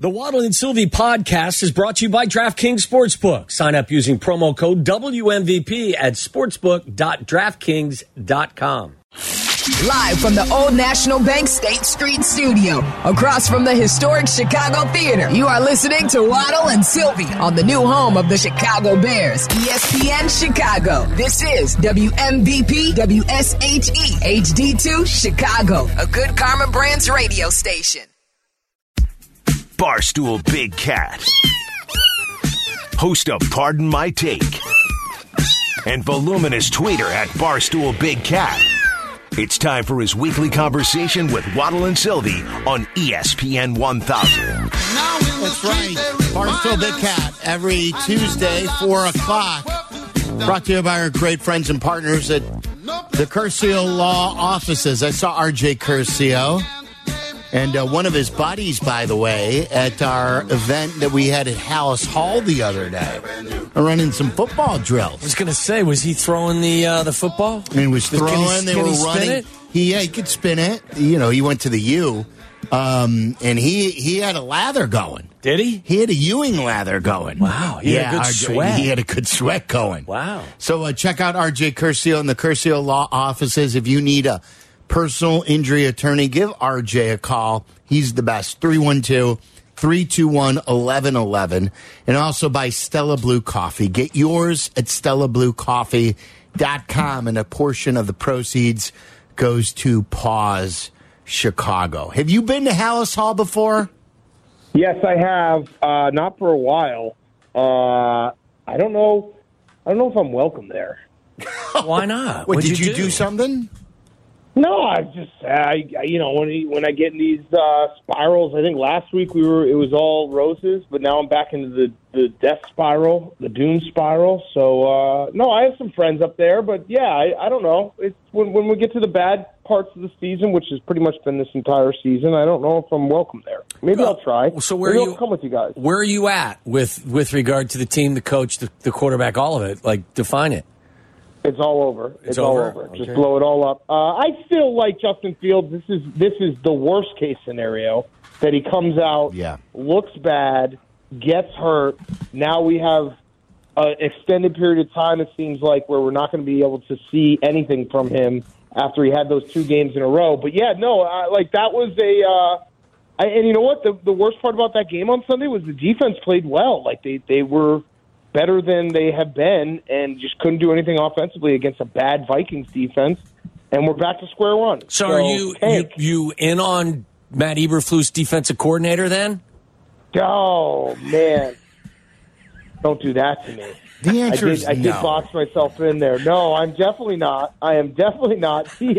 The Waddle and Sylvie podcast is brought to you by DraftKings Sportsbook. Sign up using promo code WMVP at sportsbook.draftkings.com. Live from the Old National Bank State Street Studio, across from the historic Chicago Theater, you are listening to Waddle and Sylvie on the new home of the Chicago Bears, ESPN Chicago. This is WMVP WSHE HD2 Chicago, a good Karma Brands radio station. Barstool Big Cat, host of Pardon My Take, and voluminous tweeter at Barstool Big Cat. It's time for his weekly conversation with Waddle and Sylvie on ESPN 1000. That's right, Barstool Big Cat, every Tuesday, 4 o'clock. Brought to you by our great friends and partners at the Curcio Law Offices. I saw RJ Curcio. And one of his buddies, by the way, at our event that we had at Halas Hall the other day, running some football drills. I was going to say, was he throwing the football? He was throwing. They were running. He could spin it. You know, he went to the U, and he had a lather going. Did he? He had a Ewing lather going. Wow. He had a good sweat. He had a good sweat going. Wow. So check out RJ Curcio and the Curcio Law Offices if you need a personal injury attorney. Give RJ a call. He's the best. 312-321-1111. And also by Stella Blue Coffee. Get yours at stellabluecoffee.com. And a portion of the proceeds goes to Pause Chicago. Have you been to Halas Hall before? Yes, I have. Not for a while. I don't know if I'm welcome there. Why not? What, did you do something? No, I just, when I get in these spirals, I think last week it was all roses, but now I'm back into the death spiral, the doom spiral. So, no, I have some friends up there, but yeah, I don't know. It's when we get to the bad parts of the season, which has pretty much been this entire season, I don't know if I'm welcome there. Maybe I'll try. So I'll come with you guys. Where are you at with regard to the team, the coach, the quarterback, all of it? Like, define it. It's all over. It's all over. Okay. Just blow it all up. I feel like Justin Fields, this is the worst case scenario, that he comes out, looks bad, gets hurt. Now we have an extended period of time, it seems like, where we're not going to be able to see anything from him after he had those two games in a row. But, that was a and you know what? The worst part about that game on Sunday was the defense played well. Like, they were better than they have been, and just couldn't do anything offensively against a bad Vikings defense, and we're back to square one. So are you in on Matt Eberflus' defensive coordinator then? Oh, man. Don't do that to me. The answer is no. I did box myself in there. No, I'm definitely not. I am definitely not. Here's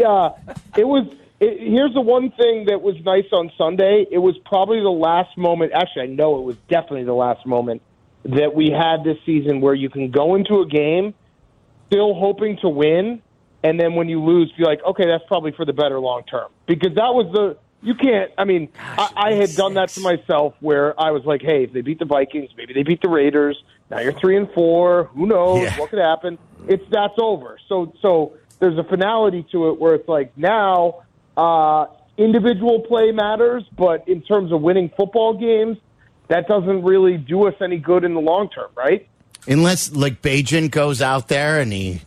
the one thing that was nice on Sunday. It was probably the last moment. Actually, I know it was definitely the last moment that we had this season where you can go into a game still hoping to win, and then when you lose, be like, okay, that's probably for the better long term. Because that was I had done that to myself where I was like, hey, if they beat the Vikings, maybe they beat the Raiders. Now you're 3-4. Who knows? Yeah. What could happen? That's over. So there's a finality to it where it's like now individual play matters, but in terms of winning football games, that doesn't really do us any good in the long term, right? Unless, like, Bijan goes out there and he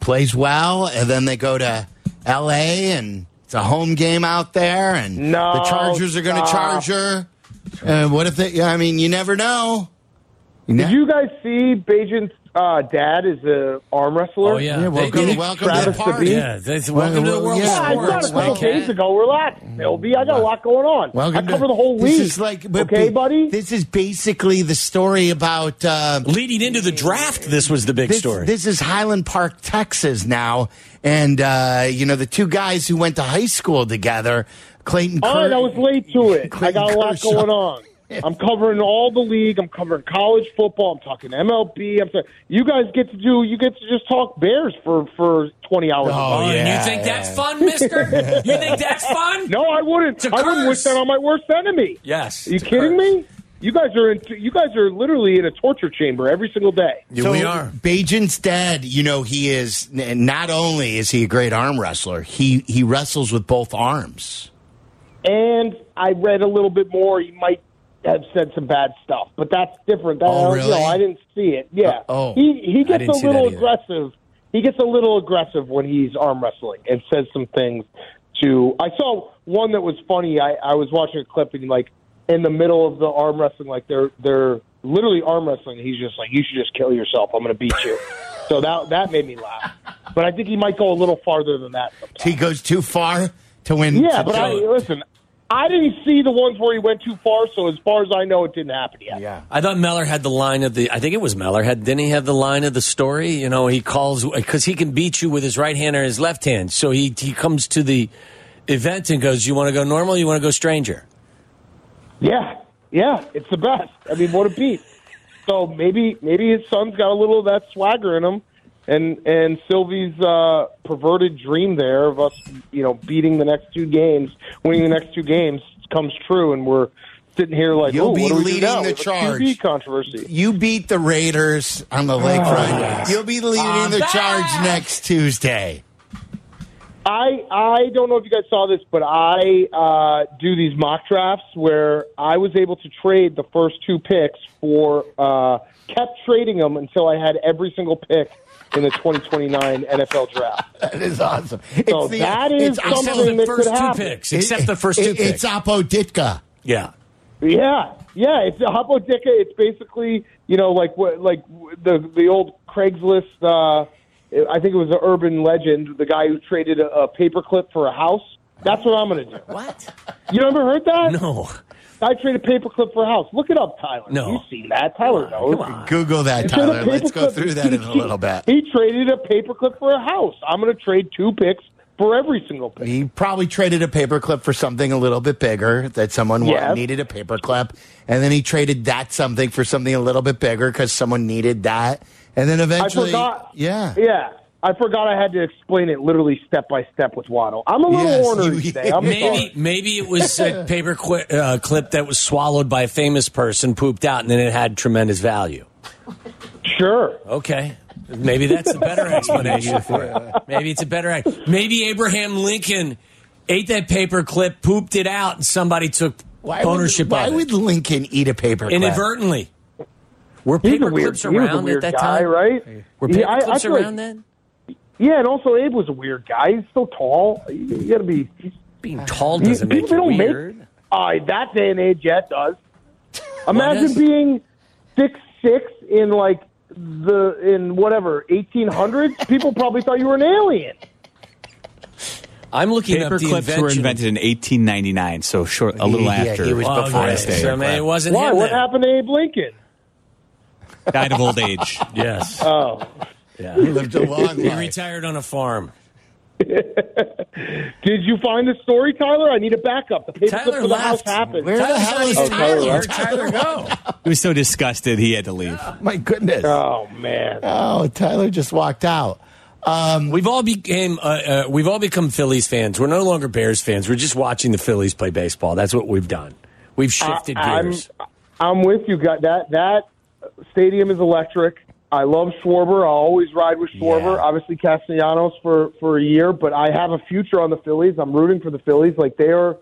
plays well, and then they go to L.A., and it's a home game out there, and the Chargers are going to charge her. What if they – I mean, you never know. Did you guys see Bijan's dad is an arm wrestler? Oh, yeah. Welcome to the party. Yeah, welcome to the world. Yeah, I got a couple days ago. Relax, Sylvie. I got a lot going on. Welcome I cover the whole week. This is buddy? This is basically the story about leading into the draft. This was the big story. This is Highland Park, Texas now. And, the two guys who went to high school together, Clayton Custer. Oh, I was late to it. I got a lot going on. I'm covering all the league. I'm covering college football. I'm talking MLB. You guys get to just talk Bears for 20 hours. Oh, yeah, you think that's fun, mister? You think that's fun? No, I wouldn't. I wouldn't wish that on my worst enemy. Yes. Are you kidding me? You guys are literally in a torture chamber every single day. Yeah, so we are. Bijan's dad, he is, not only is he a great arm wrestler, he wrestles with both arms. And I read a little bit more. He might have said some bad stuff, but that's different. That, oh, really? No, I didn't see it. Yeah. He gets a little aggressive. He gets a little aggressive when he's arm wrestling and says some things to. I saw one that was funny. I was watching a clip and like in the middle of the arm wrestling, like they're literally arm wrestling. He's just like, you should just kill yourself. I'm going to beat you. So that made me laugh. But I think he might go a little farther than that sometimes. He goes too far to win. Yeah, but listen, I didn't see the ones where he went too far, so as far as I know, it didn't happen yet. Yeah. I thought Mellor had the line of the – I think it was Mellor. Didn't he have the line of the story? You know, he calls – because he can beat you with his right hand or his left hand. So he comes to the event and goes, you want to go normal, you want to go stranger? Yeah. Yeah, it's the best. I mean, what a beat. So maybe his son's got a little of that swagger in him. And Sylvie's perverted dream there of us, you know, winning the next two games comes true, and we're sitting here like, you'll be leading the charge. QB controversy. You beat the Raiders on the Lakefront. Yes. You'll be leading the charge next Tuesday. I don't know if you guys saw this, but I do these mock drafts where I was able to trade the first two picks for kept trading them until I had every single pick in the 2029 NFL draft. That is awesome. So it's something that could happen. Except the first two picks. It's Apo Ditka. Yeah. Yeah. Yeah, it's Apo Ditka. It's basically, you know, like the old Craigslist, I think it was the urban legend, the guy who traded a paperclip for a house. That's what I'm going to do. What? You never heard that? No. I traded a paperclip for a house. Look it up, Tyler. No. You've seen that. Tyler knows. Google that, Tyler. Let's go through that in a little bit. He traded a paperclip for a house. I'm going to trade two picks for every single pick. He probably traded a paperclip for something a little bit bigger that someone needed a paperclip. And then he traded that something for something a little bit bigger because someone needed that. And then eventually. I forgot. Yeah. Yeah. I forgot I had to explain it literally step by step with Waddle. I'm a little ornery today. Maybe it was a paper clip that was swallowed by a famous person, pooped out, and then it had tremendous value. Sure. Okay. Maybe that's a better explanation for it. Maybe it's a better Maybe Abraham Lincoln ate that paper clip, pooped it out, and somebody took ownership of it. Why would Lincoln eat a paper clip? Inadvertently. Were paper clips around at that time? Right? Were paper clips around then? Yeah, and also Abe was a weird guy. He's so tall. You got to be. Being tall doesn't make you weird. That day and age, that does. Imagine being 6'6" in like in whatever 1800s. People probably thought you were an alien. I'm looking up the invention. Paperclips were invented in 1899, so short a little after. He was before his day. So it wasn't. Why? What happened to Abe Lincoln? Died of old age. Yes. Oh. Yeah. He lived a long life. He retired on a farm. Did you find the story, Tyler? I need a backup. The paper clip for the house happened. Where the hell is Tyler? Where'd Tyler go? He was so disgusted he had to leave. Yeah. My goodness. Oh, man. Oh, Tyler just walked out. We've all become Phillies fans. We're no longer Bears fans. We're just watching the Phillies play baseball. That's what we've done. We've shifted gears. I'm with you. That stadium is electric. I love Schwarber. I always ride with Schwarber. Yeah. Obviously, Castellanos for a year, but I have a future on the Phillies. I'm rooting for the Phillies. Like they are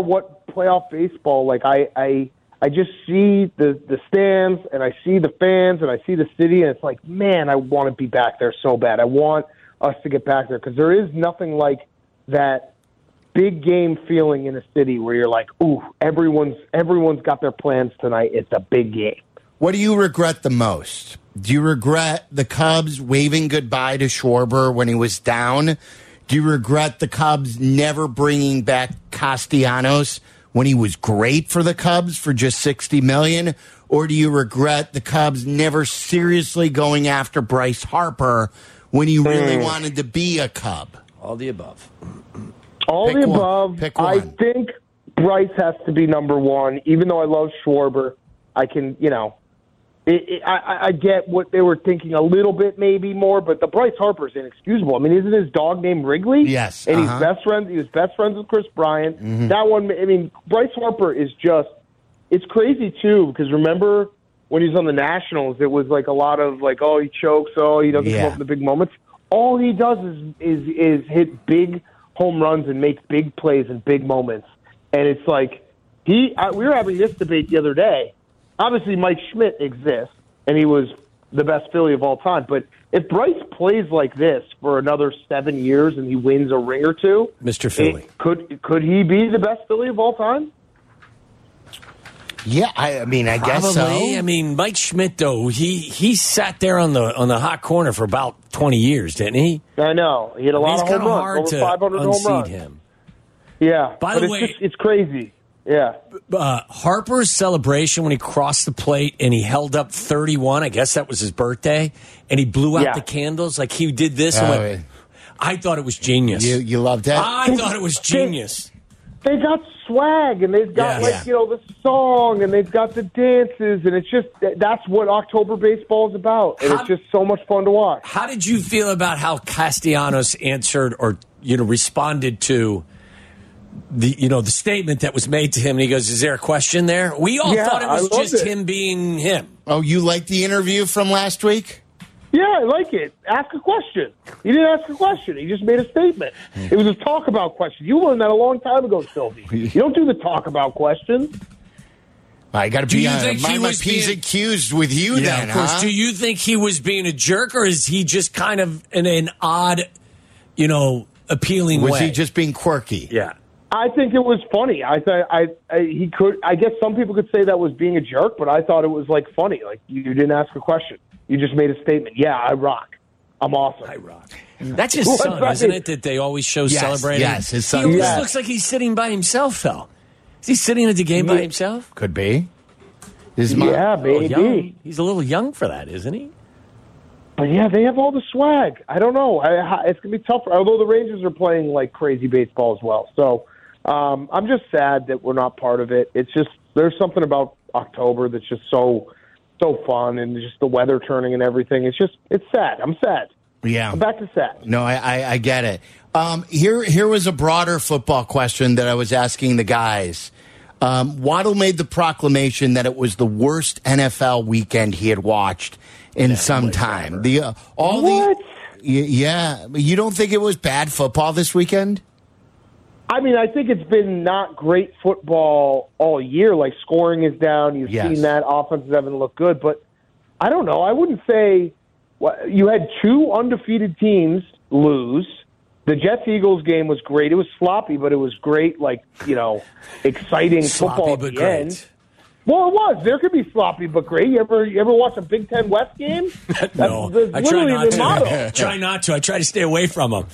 what playoff baseball. Like I just see the stands and I see the fans and I see the city, and it's like, man, I want to be back there so bad. I want us to get back there because there is nothing like that big game feeling in a city where you're like, ooh, everyone's got their plans tonight. It's a big game. What do you regret the most? Do you regret the Cubs waving goodbye to Schwarber when he was down? Do you regret the Cubs never bringing back Castellanos when he was great for the Cubs for just $60 million? Or do you regret the Cubs never seriously going after Bryce Harper when he really wanted to be a Cub? All the above. Pick one. I think Bryce has to be number one, even though I love Schwarber. I can, you know. I get what they were thinking a little bit, maybe more, but the Bryce Harper's inexcusable. I mean, isn't his dog named Wrigley? Yes. And he was best friends with Chris Bryant. Mm-hmm. That one, I mean, Bryce Harper is just, it's crazy too, because remember when he was on the Nationals, it was like a lot of like, oh, he chokes, oh, he doesn't come up in the big moments. All he does is hit big home runs and make big plays in big moments. And it's like we were having this debate the other day. Obviously, Mike Schmidt exists, and he was the best Philly of all time. But if Bryce plays like this for another 7 years and he wins a ring or two, Mr. Philly, could he be the best Philly of all time? Yeah, I mean, I guess so. I mean, Mike Schmidt, though, he sat there on the hot corner for about 20 years, didn't he? I know. He had a lot of home runs, over 500 home runs. Him. Yeah. By the way, it's crazy. Yeah. Harper's celebration when he crossed the plate and he held up 31, I guess that was his birthday, and he blew out the candles. Like, he did this. And went, I thought it was genius. You loved that? I thought it was genius. They got swag, and they've got, the song, and they've got the dances, and it's just, that's what October baseball is about, and it's just so much fun to watch. How did you feel about how Castellanos answered or, responded to the, the statement that was made to him, and he goes, is there a question there? We all thought it was just him being him. Oh, you liked the interview from last week? Yeah, I like it. Ask a question. He didn't ask a question. He just made a statement. It was a talk about question. You learned that a long time ago, Sylvie. You don't do the talk about question. I got to be on my P's and Q's with you then, of course. Huh? Do you think he was being a jerk, or is he just kind of in an odd, appealing way? Was he just being quirky? Yeah. I think it was funny. I guess some people could say that was being a jerk, but I thought it was like funny. Like, you didn't ask a question. You just made a statement. Yeah, I rock. I'm awesome. I rock. That's his son, isn't it, that they always show celebrating? Yes, his son. He almost looks like he's sitting by himself, though. Is he sitting at the game by himself? Could be. His mom, maybe. He's a little young for that, isn't he? But, yeah, they have all the swag. I don't know. It's going to be tough, although the Rangers are playing like crazy baseball as well. So I'm just sad that we're not part of it. It's just there's something about October that's just so fun, and just the weather turning and everything. It's sad. I'm sad. Yeah. I'm back to sad. No, I get it. Here was a broader football question that I was asking the guys. Waddle made the proclamation that it was the worst NFL weekend he had watched in some time. You don't think it was bad football this weekend? I mean, I think it's been not great football all year. Like, scoring is down. You've seen that. Offenses haven't looked good. But I don't know. I wouldn't say you had two undefeated teams lose. The Jets-Eagles game was great. It was sloppy, but it was great, exciting football at the end. Well, it was. There could be sloppy, but great. You ever watch a Big Ten West game? No. That's literally the motto. I try not to. I try to stay away from them.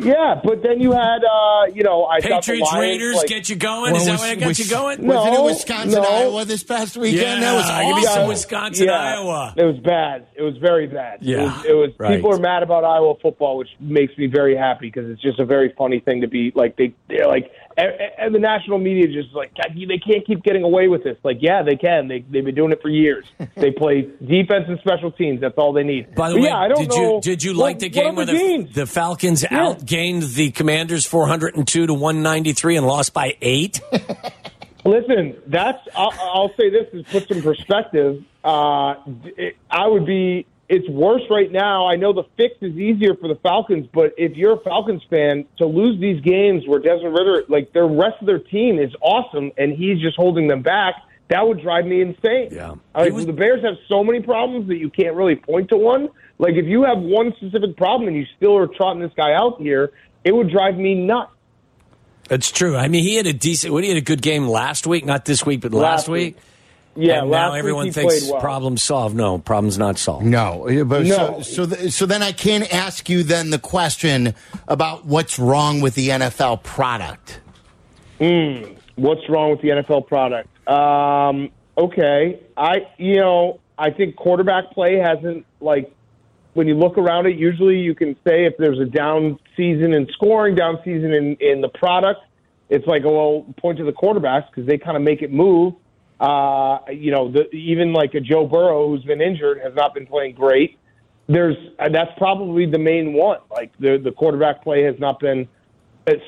Yeah, but then you had, I thought the Patriots, Raiders, get you going? Well, is that what it got you going? No, was it in Wisconsin, Iowa this past weekend? Yeah, that was awesome. Wisconsin, Iowa. It was bad. It was very bad. Yeah, it was right. People are mad about Iowa football, which makes me very happy because it's just a very funny thing to be like. They're like, and the national media just like, they can't keep getting away with this. Like, yeah, they can. They've been doing it for years. They play defense and special teams. That's all they need. By the way, I don't know. Did you like the game where the Falcons out? Gained the Commanders 402 to 193 and lost by 8. Listen, I'll say this to put some perspective. It's worse right now. I know the fix is easier for the Falcons, but if you're a Falcons fan, to lose these games where Desmond Ridder, the rest of their team is awesome and he's just holding them back, that would drive me insane. Yeah. The Bears have so many problems that you can't really point to one. Like, if you have one specific problem and you still are trotting this guy out here, it would drive me nuts. That's true. I mean, he had a good game last week, not this week, but last week. Yeah, and now everyone thinks problem solved. No, problem's not solved. No. But no. So then I can ask you then the question about what's wrong with the NFL product. What's wrong with the NFL product? Okay. I think quarterback play hasn't, when you look around it, usually you can say if there's a down season in scoring, down season in the product, it's like, well, point to the quarterbacks because they kind of make it move. Even like a Joe Burrow who's been injured has not been playing great. That's probably the main one. Like the quarterback play has not been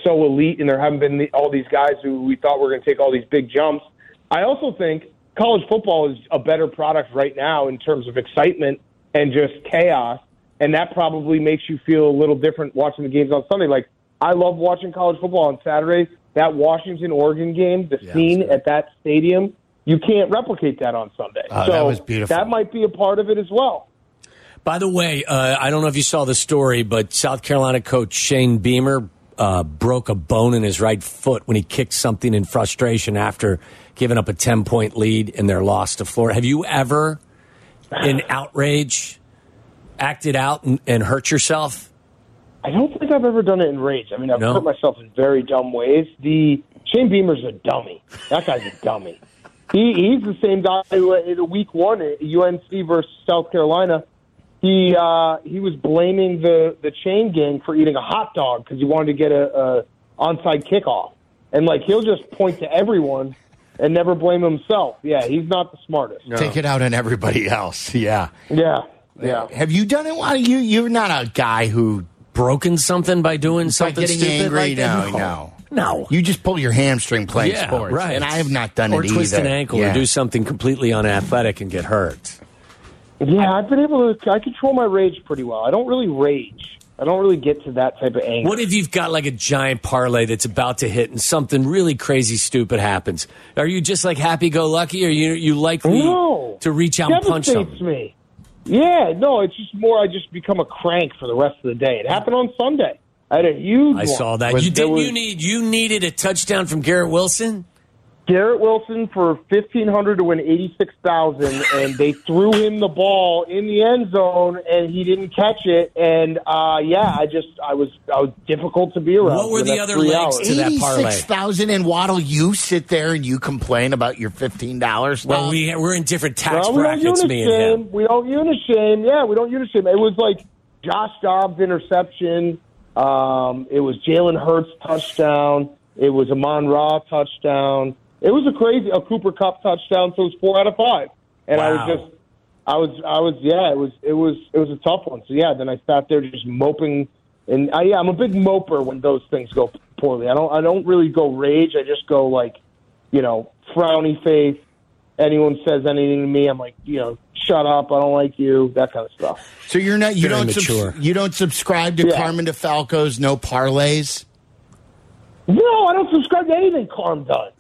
so elite, and there haven't been all these guys who we thought were going to take all these big jumps. I also think college football is a better product right now in terms of excitement and just chaos, and that probably makes you feel a little different watching the games on Sunday. Like, I love watching college football on Saturdays. that Washington-Oregon game, the scene at that stadium, you can't replicate that on Sunday. So that was beautiful. That might be a part of it as well. By the way, I don't know if you saw the story, but South Carolina coach Shane Beamer broke a bone in his right foot when he kicked something in frustration after giving up a 10-point lead in their loss to Florida. Have you ever, in outrage, acted out and hurt yourself? I don't think I've ever done it in rage. I mean, I've hurt myself in very dumb ways. Shane Beamer's a dummy. That guy's a dummy. He's the same guy who, in week one, at UNC versus South Carolina, he was blaming the chain gang for eating a hot dog because he wanted to get a onside kickoff. And, like, he'll just point to everyone and never blame himself. Yeah, he's not the smartest. No. Take it out on everybody else. Yeah. Have you done it? You're not a guy who... broken something by doing something by getting stupid angry like that? No. You just pull your hamstring playing sports. Right. And I have not done it either. Or twist an ankle or do something completely unathletic and get hurt. Yeah, I've been able to... I control my rage pretty well. I don't really rage. I don't really get to that type of anger. What if you've got like a giant parlay that's about to hit and something really crazy stupid happens? Are you just like happy-go-lucky or you likely to reach out and punch something? Devastates me. Yeah, no, it's just more I just become a crank for the rest of the day. It happened on Sunday. I had a huge one. I saw that. You needed a touchdown from Garrett Wilson? Garrett Wilson for $1,500 to win $86,000, and they threw him the ball in the end zone, and he didn't catch it. And, I was difficult to be around. What were the other legs to that parlay? $86,000, and Waddle, you sit there and you complain about your $15? Well, we're in different tax brackets, me and him. We don't unishame. Yeah, we don't unishame. It was like Josh Dobbs' interception. It was Jalen Hurts' touchdown. It was a Amon-Ra touchdown. It was a Cooper Kupp touchdown, so it was 4 out of 5. And wow. It was a tough one. So yeah, then I sat there just moping, and I'm a big moper when those things go poorly. I don't really go rage. I just go like, frowny face. Anyone says anything to me, I'm like, shut up, I don't like you, that kind of stuff. So you don't subscribe to Carmen DeFalco's no parlays? No, I don't subscribe to anything Carm does.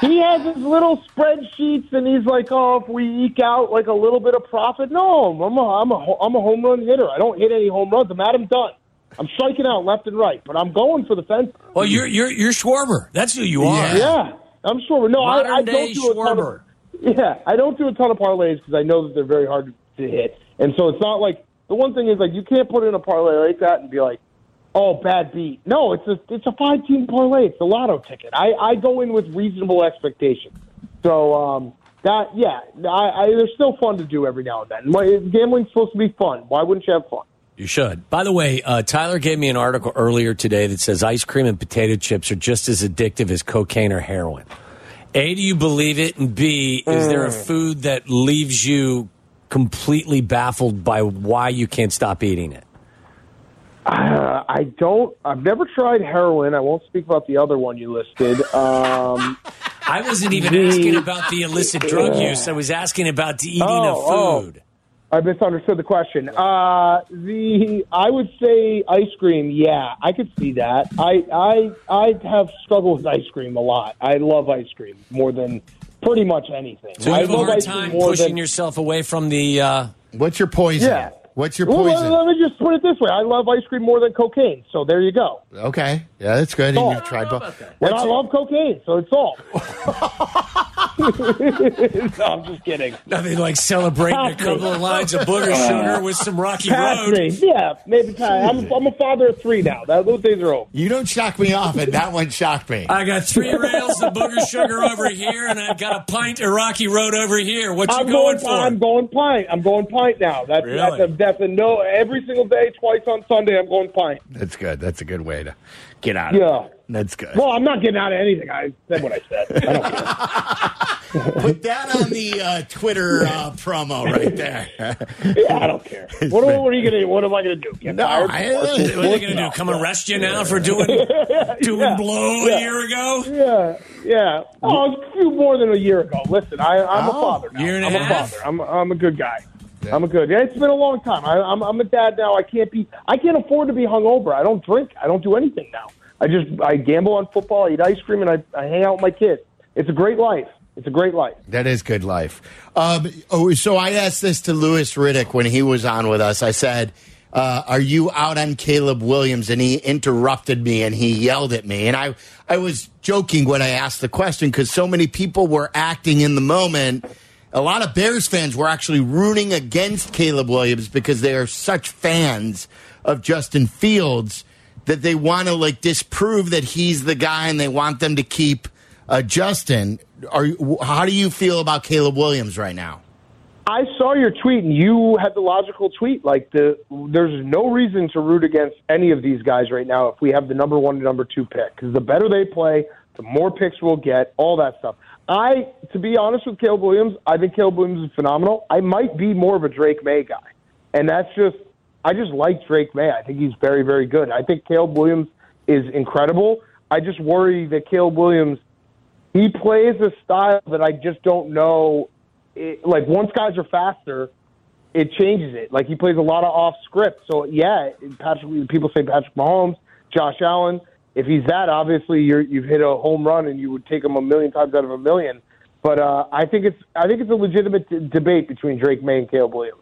He has his little spreadsheets, and he's like, "Oh, if we eke out like a little bit of profit." No, I'm a home run hitter. I don't hit any home runs. I'm Adam Dunn. I'm striking out left and right, but I'm going for the fence. Well, you're Schwarber. That's who you are. Yeah, I'm Schwarber. No, I don't do a ton of, I don't do a ton of parlays because I know that they're very hard to hit, and so it's not like the one thing is like you can't put in a parlay like that and be like, oh, bad beat. No, it's a 5-team parlay. It's a lotto ticket. I go in with reasonable expectations. So, they're still fun to do every now and then. Gambling's supposed to be fun. Why wouldn't you have fun? You should. By the way, Tyler gave me an article earlier today that says ice cream and potato chips are just as addictive as cocaine or heroin. A, do you believe it? And B, is there a food that leaves you completely baffled by why you can't stop eating it? I've never tried heroin. I won't speak about the other one you listed. I wasn't even asking about the illicit drug use. I was asking about the eating of food. I misunderstood the question. I would say ice cream. Yeah, I could see that. I have struggled with ice cream a lot. I love ice cream more than pretty much anything. So you have a hard time pushing yourself away from the... What's your poison? Yeah. What's your poison? Well, let me just put it this way. I love ice cream more than cocaine, so there you go. Okay. Yeah, that's good. And you've tried both. And I love cocaine, so it's all. No, I'm just kidding. Nothing like celebrating a couple of lines of booger sugar with some Rocky Road. Me. Yeah, maybe. I'm a father of 3 now. Those days are old. You don't shock me often. That one shocked me. I got 3 rails of booger sugar over here, and I got a pint of Rocky Road over here. What you going for? I'm going pint now. That's a no. Every single day, twice on Sunday, I'm going pint. That's good. That's a good way to get out of it. That's good. Well, I'm not getting out of anything. I said what I said. I don't care. Put that on the Twitter promo right there. Yeah, I don't care. What am I going to do? What are they going to do? Come arrest you now for doing blow a year ago? Yeah. Oh, a few more than a year ago. Listen, I'm a father now. Year and a half? I'm a father. I'm a good guy. Yeah. I'm good. Yeah, it's been a long time. I'm a dad now. I can't afford to be hungover. I don't drink. I don't do anything now. I gamble on football. I eat ice cream, and I hang out with my kids. It's a great life. It's a great life. That is good life. So I asked this to Louis Riddick when he was on with us. I said, are you out on Caleb Williams? And he interrupted me, and he yelled at me. And I was joking when I asked the question because so many people were acting in the moment. A lot of Bears fans were actually rooting against Caleb Williams because they are such fans of Justin Fields that they want to, like, disprove that he's the guy, and they want them to keep Justin. How do you feel about Caleb Williams right now? I saw your tweet, and you had the logical tweet. Like, there's no reason to root against any of these guys right now if we have the number one and number two pick, because the better they play, the more picks we'll get, all that stuff. To be honest with Caleb Williams, I think Caleb Williams is phenomenal. I might be more of a Drake May guy, and I just like Drake May. I think he's very, very good. I think Caleb Williams is incredible. I just worry that Caleb Williams, he plays a style that I just don't know. Like, once guys are faster, it changes it. Like, he plays a lot of off script. So, yeah, people say Patrick Mahomes, Josh Allen. If he's that, obviously you've hit a home run, and you would take him a million times out of a million. But I think it's a legitimate debate between Drake May and Caleb Williams.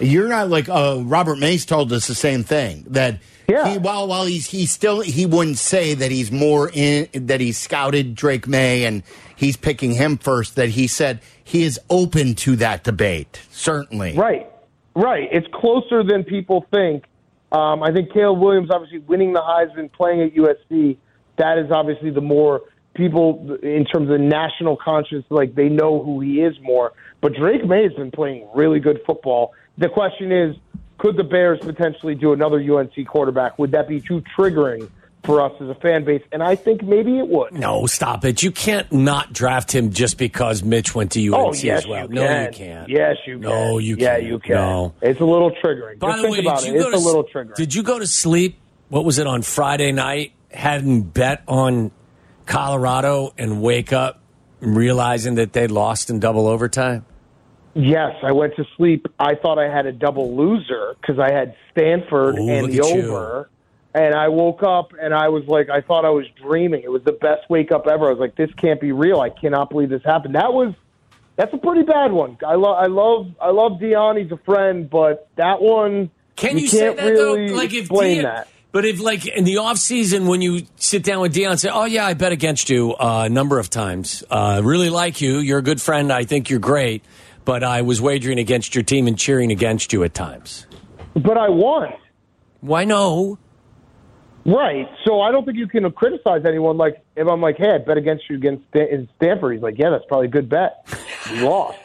You're not like Robert Mace told us the same thing that he wouldn't say that he's more in that he scouted Drake May and he's picking him first. That he said he is open to that debate. Certainly, right. It's closer than people think. I think Caleb Williams, obviously winning the Heisman, playing at USC, that is obviously the more people in terms of national conscience, like they know who he is more. But Drake May has been playing really good football. The question is, could the Bears potentially do another UNC quarterback? Would that be too triggering for us as a fan base? And I think maybe it would. No, stop it. You can't not draft him just because Mitch went to UNC as well. You can't. Yes, you can. No, you can't. Yeah, you can. No. It's a little triggering. By just the way, think about it. It's a little triggering. Did you go to sleep, what was it, on Friday night, having bet on Colorado and wake up realizing that they lost in double overtime? Yes, I went to sleep. I thought I had a double loser because I had Stanford and the over. And I woke up, and I was like, I thought I was dreaming. It was the best wake-up ever. I was like, this can't be real. I cannot believe this happened. That's a pretty bad one. I love Deion. He's a friend, but that one, you can't say that, really though? Like, explain that. But if, like, in the offseason when you sit down with Deion and say, oh, yeah, I bet against you a number of times. I really like you. You're a good friend. I think you're great. But I was wagering against your team and cheering against you at times. But I won. Why no? Right, so I don't think you can criticize anyone. Like, if I'm like, hey, I bet against you against Stanford, he's like, yeah, that's probably a good bet. We lost.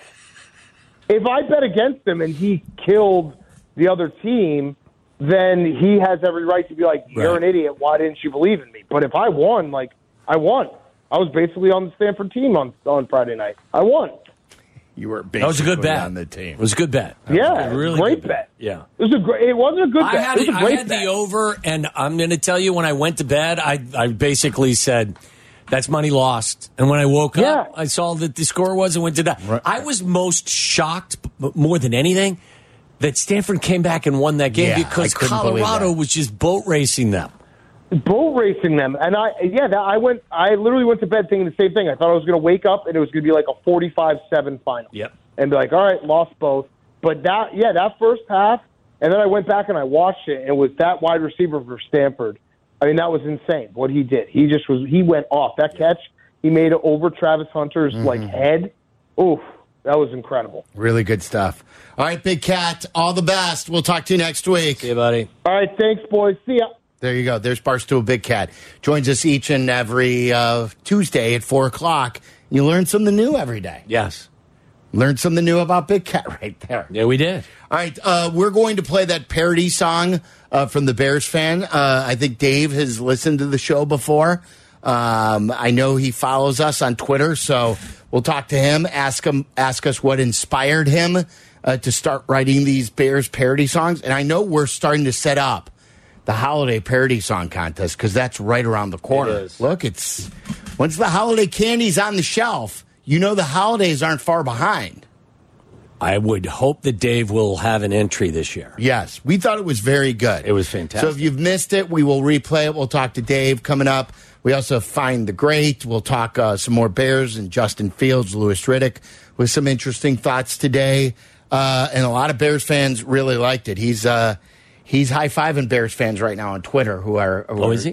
If I bet against him and he killed the other team, then he has every right to be like, you're an idiot. Why didn't you believe in me? But if I won, like, I won. I was basically on the Stanford team on Friday night. I won. You were basically on the team. It was a good bet. Yeah, it was a great bet. Yeah. It wasn't a good bet. I had the over, and I'm going to tell you, when I went to bed, I basically said, that's money lost. And when I woke up, I saw that the score was and went to that. Right. I was most shocked, more than anything, that Stanford came back and won that game because Colorado was just boat racing them. And I literally went to bed thinking the same thing. I thought I was going to wake up and it was going to be like a 45-7 final. Yep. And be like, all right, lost both. But that first half, and then I went back and I watched it, and it was that wide receiver for Stanford. I mean, that was insane what he did. He went off. That catch he made over Travis Hunter's head. Oof. That was incredible. Really good stuff. All right, Big Cat, all the best. We'll talk to you next week. See you, buddy. All right, thanks, boys. See ya. There you go. There's Barstool Big Cat. Joins us each and every Tuesday at 4 o'clock. You learn something new every day. Yes. Learned something new about Big Cat right there. Yeah, we did. All right. We're going to play that parody song from the Bears fan. I think Dave has listened to the show before. I know he follows us on Twitter, so we'll talk to him, ask us what inspired him to start writing these Bears parody songs. And I know we're starting to set up the holiday parody song contest, because that's right around the corner. It is. Look, it's once the holiday candy's on the shelf, you know the holidays aren't far behind. I would hope that Dave will have an entry this year. Yes. We thought it was very good. It was fantastic. So if you've missed it, we will replay it. We'll talk to Dave coming up. We also find the great. We'll talk some more Bears and Justin Fields, Louis Riddick, with some interesting thoughts today. And a lot of Bears fans really liked it. He's high-fiving Bears fans right now on Twitter who are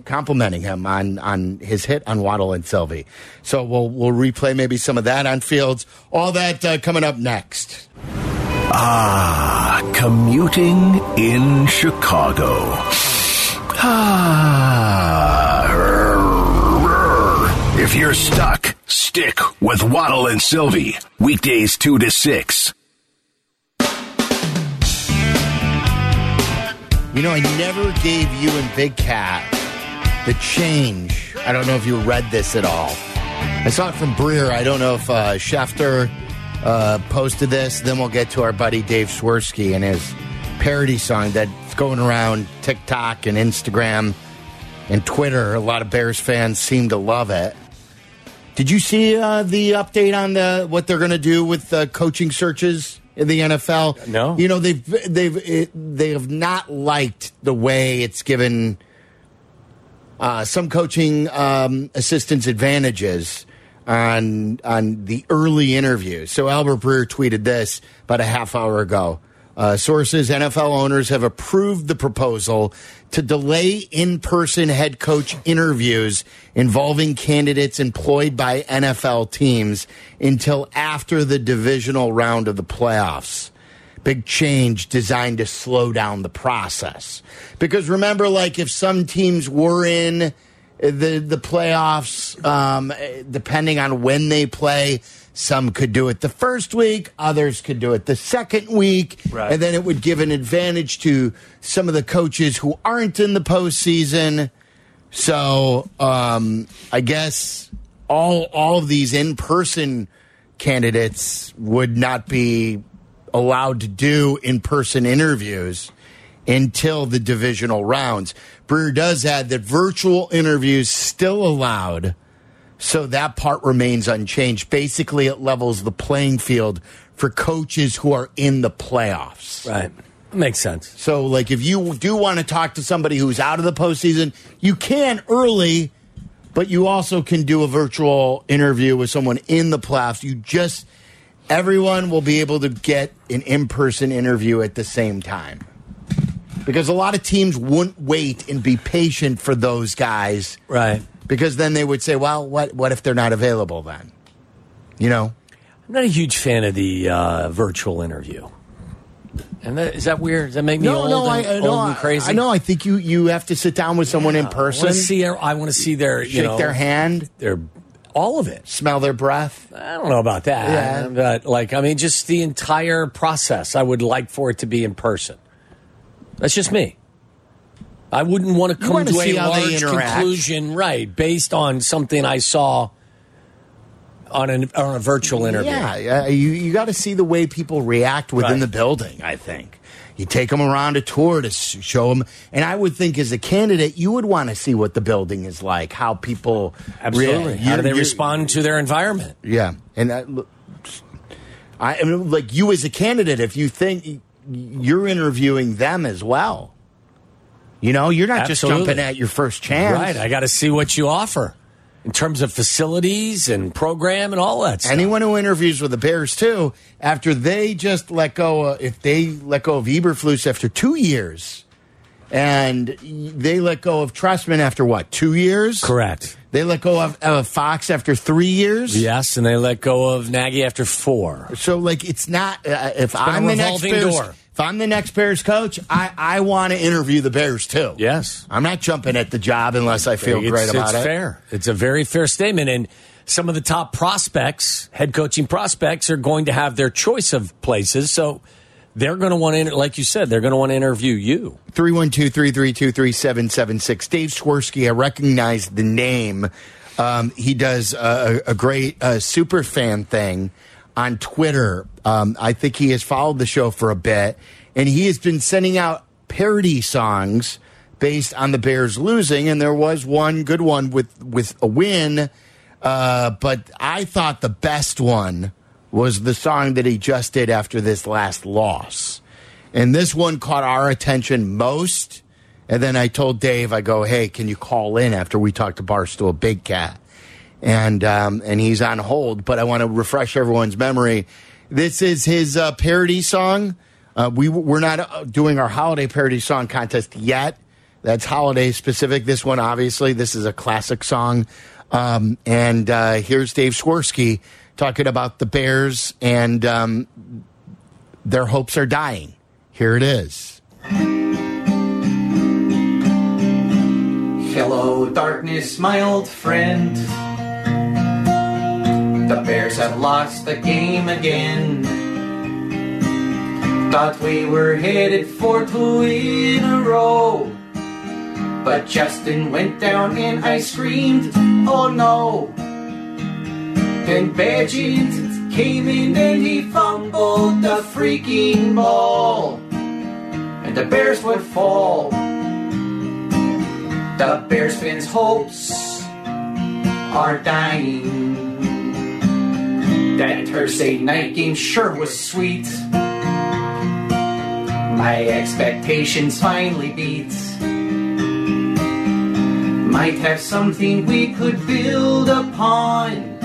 complimenting him on his hit on Waddle and Sylvie. So we'll replay maybe some of that on Fields. All that coming up next. Ah, commuting in Chicago. Ah, if you're stuck, stick with Waddle and Sylvie. Weekdays 2 to 6. You know, I never gave you and Big Cat the change. I don't know if you read this at all. I saw it from Breer. I don't know if Schefter posted this. Then we'll get to our buddy Dave Swirsky and his parody song that's going around TikTok and Instagram and Twitter. A lot of Bears fans seem to love it. Did you see the update on what they're going to do with coaching searches in the NFL? No. You know, they have not liked the way it's given some coaching assistants advantages on the early interviews. So Albert Breer tweeted this about a half hour ago. Sources, NFL owners have approved the proposal to delay in-person head coach interviews involving candidates employed by NFL teams until after the divisional round of the playoffs. Big change designed to slow down the process. Because remember, like, if some teams were in the playoffs, depending on when they play, some could do it the first week, others could do it the second week, right. And then it would give an advantage to some of the coaches who aren't in the postseason. So I guess all of these in-person candidates would not be allowed to do in-person interviews until the divisional rounds. Breer does add that virtual interviews still allowed, so that part remains unchanged. Basically, it levels the playing field for coaches who are in the playoffs. Right. Makes sense. So, like, if you do want to talk to somebody who's out of the postseason, you can early, but you also can do a virtual interview with someone in the playoffs. Everyone will be able to get an in-person interview at the same time. Because a lot of teams wouldn't wait and be patient for those guys. Right. Because then they would say, well, what if they're not available then? You know? I'm not a huge fan of the virtual interview. And is that weird? Does that make me old and crazy? I think you have to sit down with someone in person. I want to see their shake their hand. All of it. Smell their breath. I don't know about that. Yeah. But, just the entire process, I would like for it to be in person. That's just me. I wouldn't want to come to a large conclusion, right, based on something I saw on a virtual interview. Yeah, you got to see the way people react within the building, I think. You take them around a tour to show them. And I would think as a candidate, you would want to see what the building is like, how people absolutely. How do they respond to their environment? Yeah. And I mean, you as a candidate, if you think you're interviewing them as well. You know, you're not absolutely. Just jumping at your first chance. Right. I got to see what you offer in terms of facilities and program and all that stuff. Anyone who interviews with the Bears, too, after they just let go of Eberflus after 2 years, and they let go of Trestman after, 2 years? Correct. They let go of Fox after 3 years? Yes, and they let go of Nagy after 4. So, it's not... if I'm the next Bears... If I'm the next Bears coach, I want to interview the Bears, too. Yes. I'm not jumping at the job unless I feel great about it. It's fair. It's a very fair statement. And some of the top prospects, head coaching prospects, are going to have their choice of places. So they're going to want to, like you said, they're going to want to interview you. 312-332-3776. Dave Swirsky, I recognize the name. He does a great super fan thing on Twitter. I think he has followed the show for a bit, and he has been sending out parody songs based on the Bears losing, and there was one good one with a win, but I thought the best one was the song that he just did after this last loss. And this one caught our attention most. And then I told Dave, I go, hey, can you call in after we talk to Barstool Big Cat? And he's on hold, but I want to refresh everyone's memory. This is his parody song. We're not doing our holiday parody song contest yet. That's holiday specific. This one, obviously, this is a classic song. And here's Dave Swirsky talking about the Bears and their hopes are dying. Here it is. Hello, darkness, my old friend. The Bears have lost the game again. Thought we were headed for two in a row, but Justin went down and I screamed, oh no. Then Badgett came in and he fumbled the freaking ball, and the Bears would fall. The Bears fans' hopes are dying. That Thursday night game sure was sweet. My expectations finally beat. Might have something we could build upon.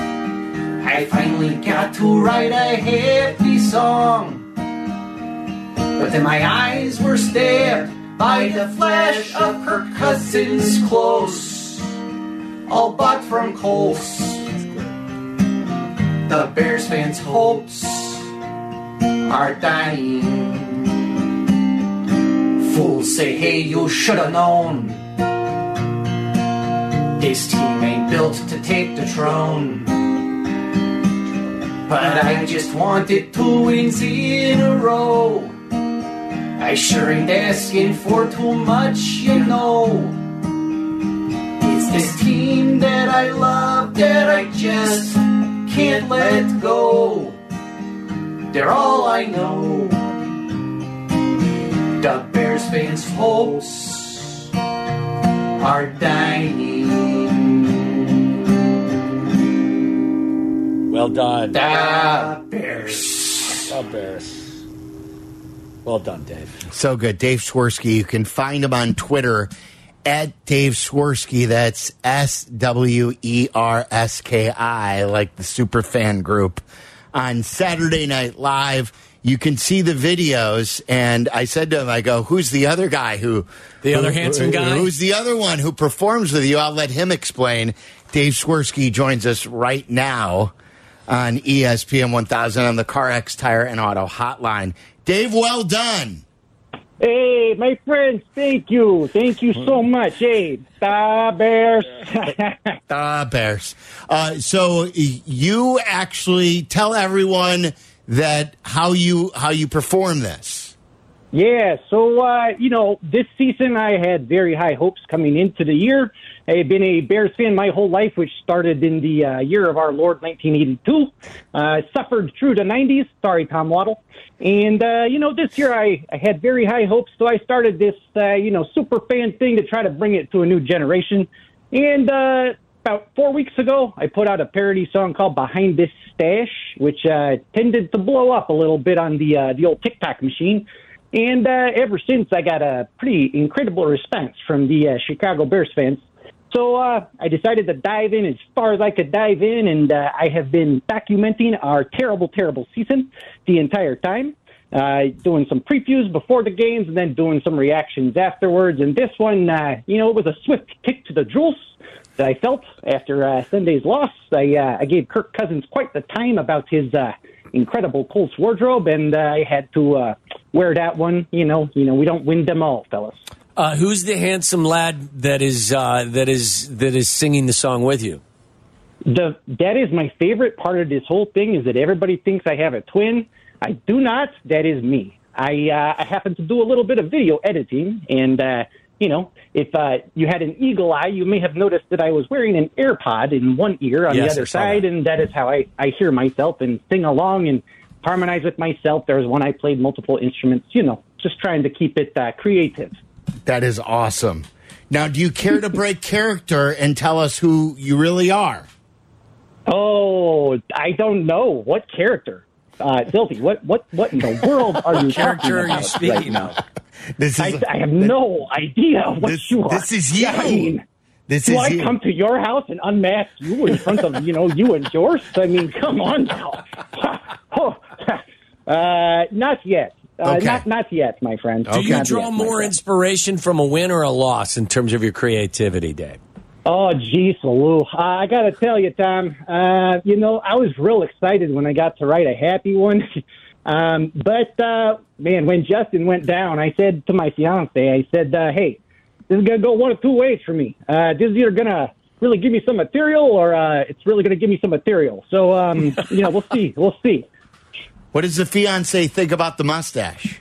I finally got to write a happy song, but then my eyes were stabbed by the flash of Kirk Cousins close, all bought from Colts. The Bears fans' hopes are dying. Fools say, hey, you should've known, this team ain't built to take the throne. But I just wanted 2 wins in a row. I sure ain't asking for too much, you know. It's this team that I love that I just can't let go. They're all I know. The Bears fans' hopes are dying. Well done. The Bears. The Bears. Well done, Dave. So good. Dave Swirsky. You can find him on Twitter at Dave Swirsky. That's SWERSKI, like the super fan group. On Saturday Night Live, you can see the videos. And I said to him, I go, who's the other guy who... The other handsome guy? Who's the other one who performs with you? I'll let him explain. Dave Swirsky joins us right now on ESPN 1000 on the CarX Tire and Auto Hotline. Dave, well done. Hey, my friends, thank you. Thank you so much. Hey, the Bears. The Bears. So you actually tell everyone that how you perform this. Yeah, so, this season I had very high hopes coming into the year. I've been a Bears fan my whole life, which started in the year of our Lord, 1982. Suffered through the 90s. Sorry, Tom Waddle. And, this year I had very high hopes, so I started this, super fan thing to try to bring it to a new generation. And about 4 weeks ago, I put out a parody song called Behind This Stash, which tended to blow up a little bit on the old TikTok machine. And ever since, I got a pretty incredible response from the Chicago Bears fans. So I decided to dive in as far as I could dive in, and I have been documenting our terrible, terrible season the entire time, doing some previews before the games and then doing some reactions afterwards. And this one, it was a swift kick to the jewels that I felt after Sunday's loss. I gave Kirk Cousins quite the time about his incredible Colts wardrobe, and I had to wear that one. You know, we don't win them all, fellas. Who's the handsome lad that is singing the song with you? That is my favorite part of this whole thing, is that everybody thinks I have a twin. I do not. That is me. I happen to do a little bit of video editing, and if you had an eagle eye, you may have noticed that I was wearing an AirPod in one ear on the other side, and that is how I hear myself and sing along and harmonize with myself. There was one I played multiple instruments. Just trying to keep it creative. That is awesome. Now, do you care to break character and tell us who you really are? Oh, I don't know what character. Filthy. What in the world are you talking about? What character are you speaking of? I have no idea what you are. This is you. Do I come to your house and unmask you in front of, you and yours? I mean, come on now. Not yet. Okay. Not yet, my friend. Okay. Do you draw more inspiration from a win or a loss in terms of your creativity, Dave? Oh, geez, Lou. I got to tell you, Tom, I was real excited when I got to write a happy one. But when Justin went down, I said to my fiance, hey, this is going to go one of two ways for me. This is either going to really give me some material or it's really going to give me some material. So, we'll see. We'll see. What does the fiance think about the mustache?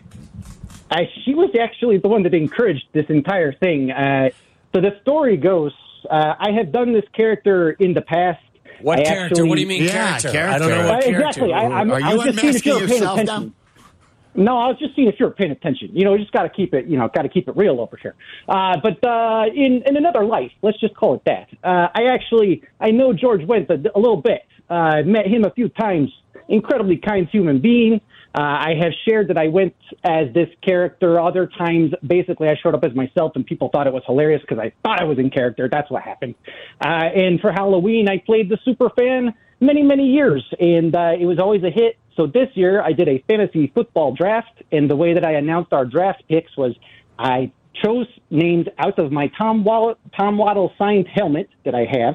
She was actually the one that encouraged this entire thing. So the story goes. I have done this character in the past. What character? What do you mean character? I don't know what character. Exactly. I was just seeing if you were paying attention. No, I was just seeing if you were paying attention. We just got to keep it, real over here. But in another life, let's just call it that. I know George Wentz a little bit. I met him a few times. Incredibly kind human being. I have shared that I went as this character other times. Basically, I showed up as myself, and people thought it was hilarious because I thought I was in character. That's what happened. And for Halloween, I played the super fan many, many years, and it was always a hit. So this year, I did a fantasy football draft, and the way that I announced our draft picks was I chose names out of my Tom Waddle signed helmet that I have.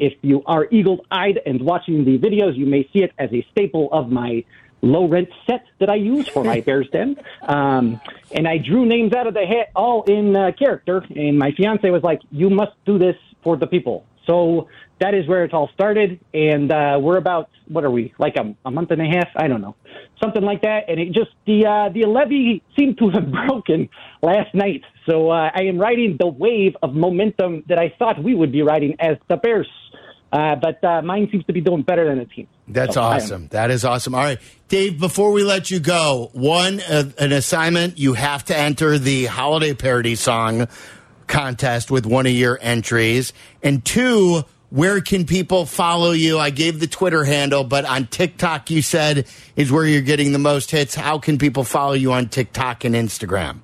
If you are eagle-eyed and watching the videos, you may see it as a staple of my low rent set that I use for my Bears Den. And I drew names out of the hat, all in character. And my fiance was like, you must do this for the people. So that is where it all started. And we're about, what are we, like a month and a half? I don't know. Something like that. And it just, the levee seemed to have broken last night. So I am riding the wave of momentum that I thought we would be riding as the Bears. But mine seems to be doing better than the team. That's awesome. That is awesome. All right, Dave, before we let you go, an assignment. You have to enter the holiday parody song contest with one of your entries. And two, where can people follow you? I gave the Twitter handle, but on TikTok you said is where you're getting the most hits. How can people follow you on TikTok and Instagram?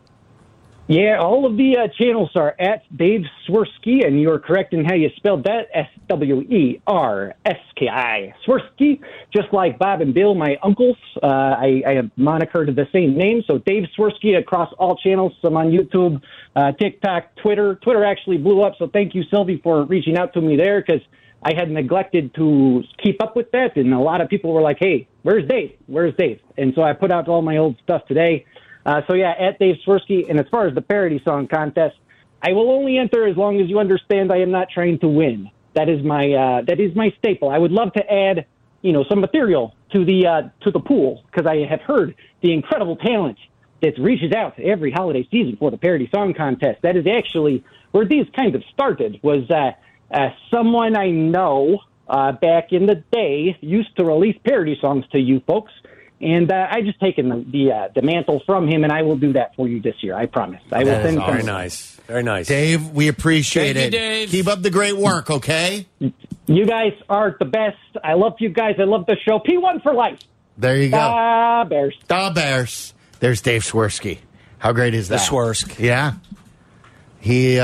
Yeah, all of the channels are at Dave Swirsky, and you're correct in how you spelled that, S-W-E-R-S-K-I, Swirsky, just like Bob and Bill, my uncles. I have monikered the same name, so Dave Swirsky across all channels. I'm on YouTube, TikTok, Twitter. Twitter actually blew up, so thank you, Sylvie, for reaching out to me there, because I had neglected to keep up with that, and a lot of people were like, hey, where's Dave? Where's Dave? And so I put out all my old stuff today. At Dave Swirsky. And as far as the parody song contest, I will only enter as long as you understand I am not trying to win. That is my staple. I would love to add, some material to the pool because I have heard the incredible talent that reaches out every holiday season for the parody song contest. That is actually where these kind of started. Was someone I know back in the day used to release parody songs to you folks. And I just taken the mantle from him, and I will do that for you this year. I promise. I will send. Very nice, very nice, Dave. We appreciate it. Thank you, Dave. Keep up the great work, okay? You guys are the best. I love you guys. I love the show. P1 for life. There you go. Da Bears. Da Bears. There's Dave Swirsky. How great is that? The Swirsky. Yeah. He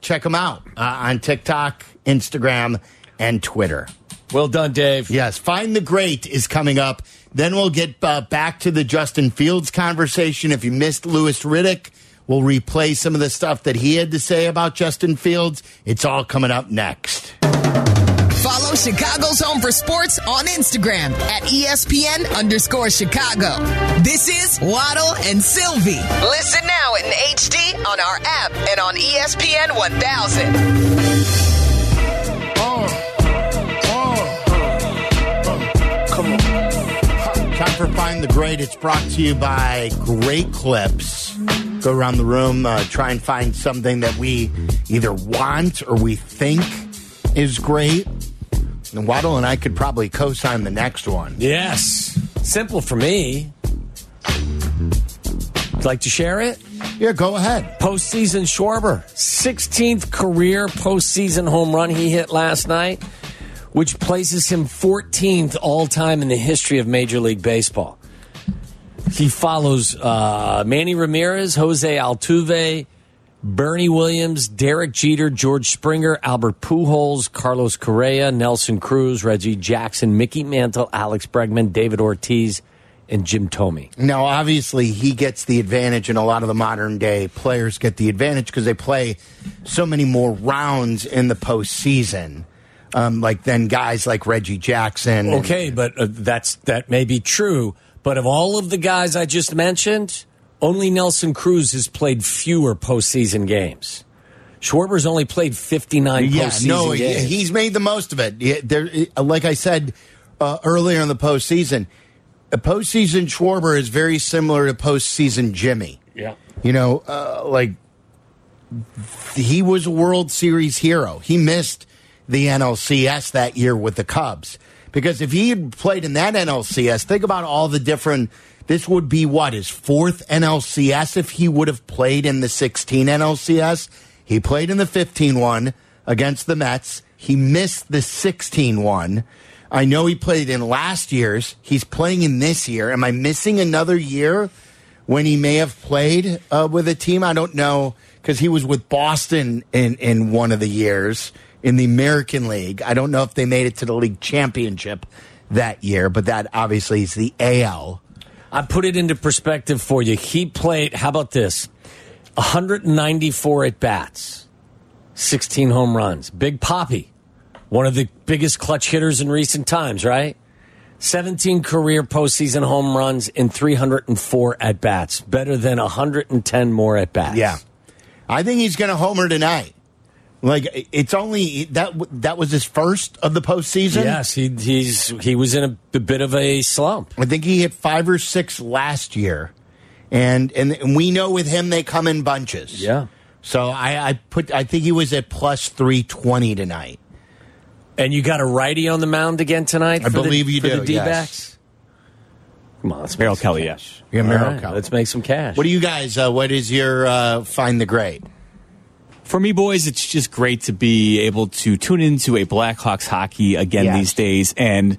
check him out on TikTok, Instagram, and Twitter. Well done, Dave. Yes. Find the Great is coming up. Then we'll get back to the Justin Fields conversation. If you missed Louis Riddick, we'll replay some of the stuff that he had to say about Justin Fields. It's all coming up next. Follow Chicago's Home for Sports on Instagram at ESPN_Chicago. This is Waddle and Sylvie. Listen now in HD on our app and on ESPN 1000. Time for Find the Great. It's brought to you by Great Clips. Go around the room, try and find something that we either want or we think is great. And Waddle and I could probably co-sign the next one. Yes. Simple for me. Would like to share it? Yeah, go ahead. Postseason Schwarber. 16th career postseason home run he hit last night. which places him 14th all-time in the history of Major League Baseball. He follows Manny Ramirez, Jose Altuve, Bernie Williams, Derek Jeter, George Springer, Albert Pujols, Carlos Correa, Nelson Cruz, Reggie Jackson, Mickey Mantle, Alex Bregman, David Ortiz, and Jim Thome. Now, obviously, he gets the advantage, and a lot of the modern-day players get the advantage because they play so many more rounds in the postseason. Then guys like Reggie Jackson. Okay, but that may be true. But of all of the guys I just mentioned, only Nelson Cruz has played fewer postseason games. Schwarber's only played 59 postseason games. He's made the most of it. Like I said earlier in the postseason, a postseason Schwarber is very similar to postseason Jimmy. Yeah. He was a World Series hero. He missed the NLCS that year with the Cubs. Because if he had played in that NLCS, think about all the different... This would be, his fourth NLCS if he would have played in the 16 NLCS. He played in the 15 one against the Mets. He missed the 16 one. I know he played in last year's. He's playing in this year. Am I missing another year when he may have played with a team? I don't know, because he was with Boston in one of the years in the American League. I don't know if they made it to the league championship that year, but that obviously is the AL. I put it into perspective for you. He played, how about this, 194 at-bats, 16 home runs. Big Papi, one of the biggest clutch hitters in recent times, right? 17 career postseason home runs and 304 at-bats, better than 110 more at-bats. Yeah. I think he's going to homer tonight. It's only that was his first of the postseason. Yes, he was in a bit of a slump. I think he hit 5 or 6 last year, and we know with him they come in bunches. Yeah. So I think he was at plus +320 tonight. And you got a righty on the mound again tonight. I believe you do. The D-backs. Yes. Come on, let's Merrill Kelly. Yes, yeah, Merrill Kelly. Let's make some cash. What do you guys? What is your find the great? For me, boys, it's just great to be able to tune into a Blackhawks hockey again these days. And,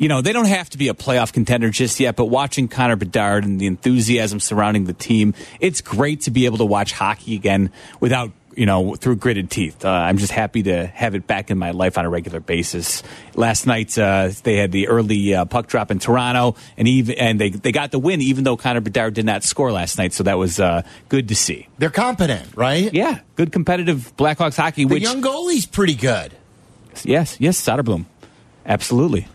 they don't have to be a playoff contender just yet, but watching Connor Bedard and the enthusiasm surrounding the team, it's great to be able to watch hockey again without, through gritted teeth. I'm just happy to have it back in my life on a regular basis. Last night, they had the early puck drop in Toronto, and they got the win, even though Connor Bedard did not score last night. So that was good to see. They're competent, right? Yeah. Good competitive Blackhawks hockey. The young goalie's pretty good. Yes, Soderblom. Absolutely.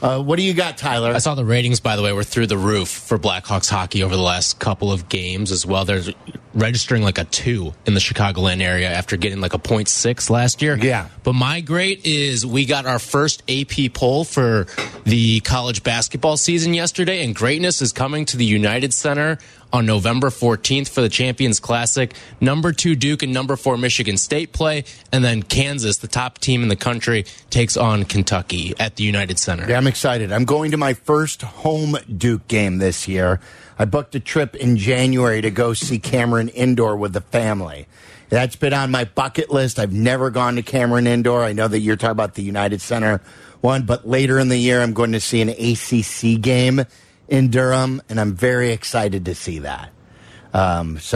What do you got, Tyler? I saw the ratings, by the way, were through the roof for Blackhawks hockey over the last couple of games as well. They're registering like a 2 in the Chicagoland area after getting like a 0.6 last year. Yeah. But my grade is we got our first AP poll for the college basketball season yesterday, and greatness is coming to the United Center on November 14th for the Champions Classic. Number 2 Duke and number 4 Michigan State play, and then Kansas, the top team in the country, takes on Kentucky at the United Center. Yeah, I'm excited. I'm going to my first home Duke game this year. I booked a trip in January to go see Cameron Indoor with the family. That's been on my bucket list. I've never gone to Cameron Indoor. I know that you're talking about the United Center one, but later in the year I'm going to see an ACC game in Durham, and I'm very excited to see that. It's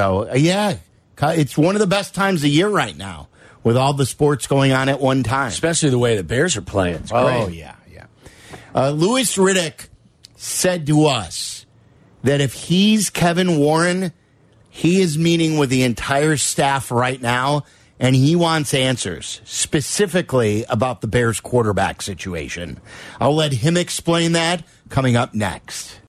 one of the best times of year right now with all the sports going on at one time. Especially the way the Bears are playing. It's great. Oh, yeah. Louis Riddick said to us that if he's Kevin Warren, he is meeting with the entire staff right now, and he wants answers specifically about the Bears quarterback situation. I'll let him explain that coming up next.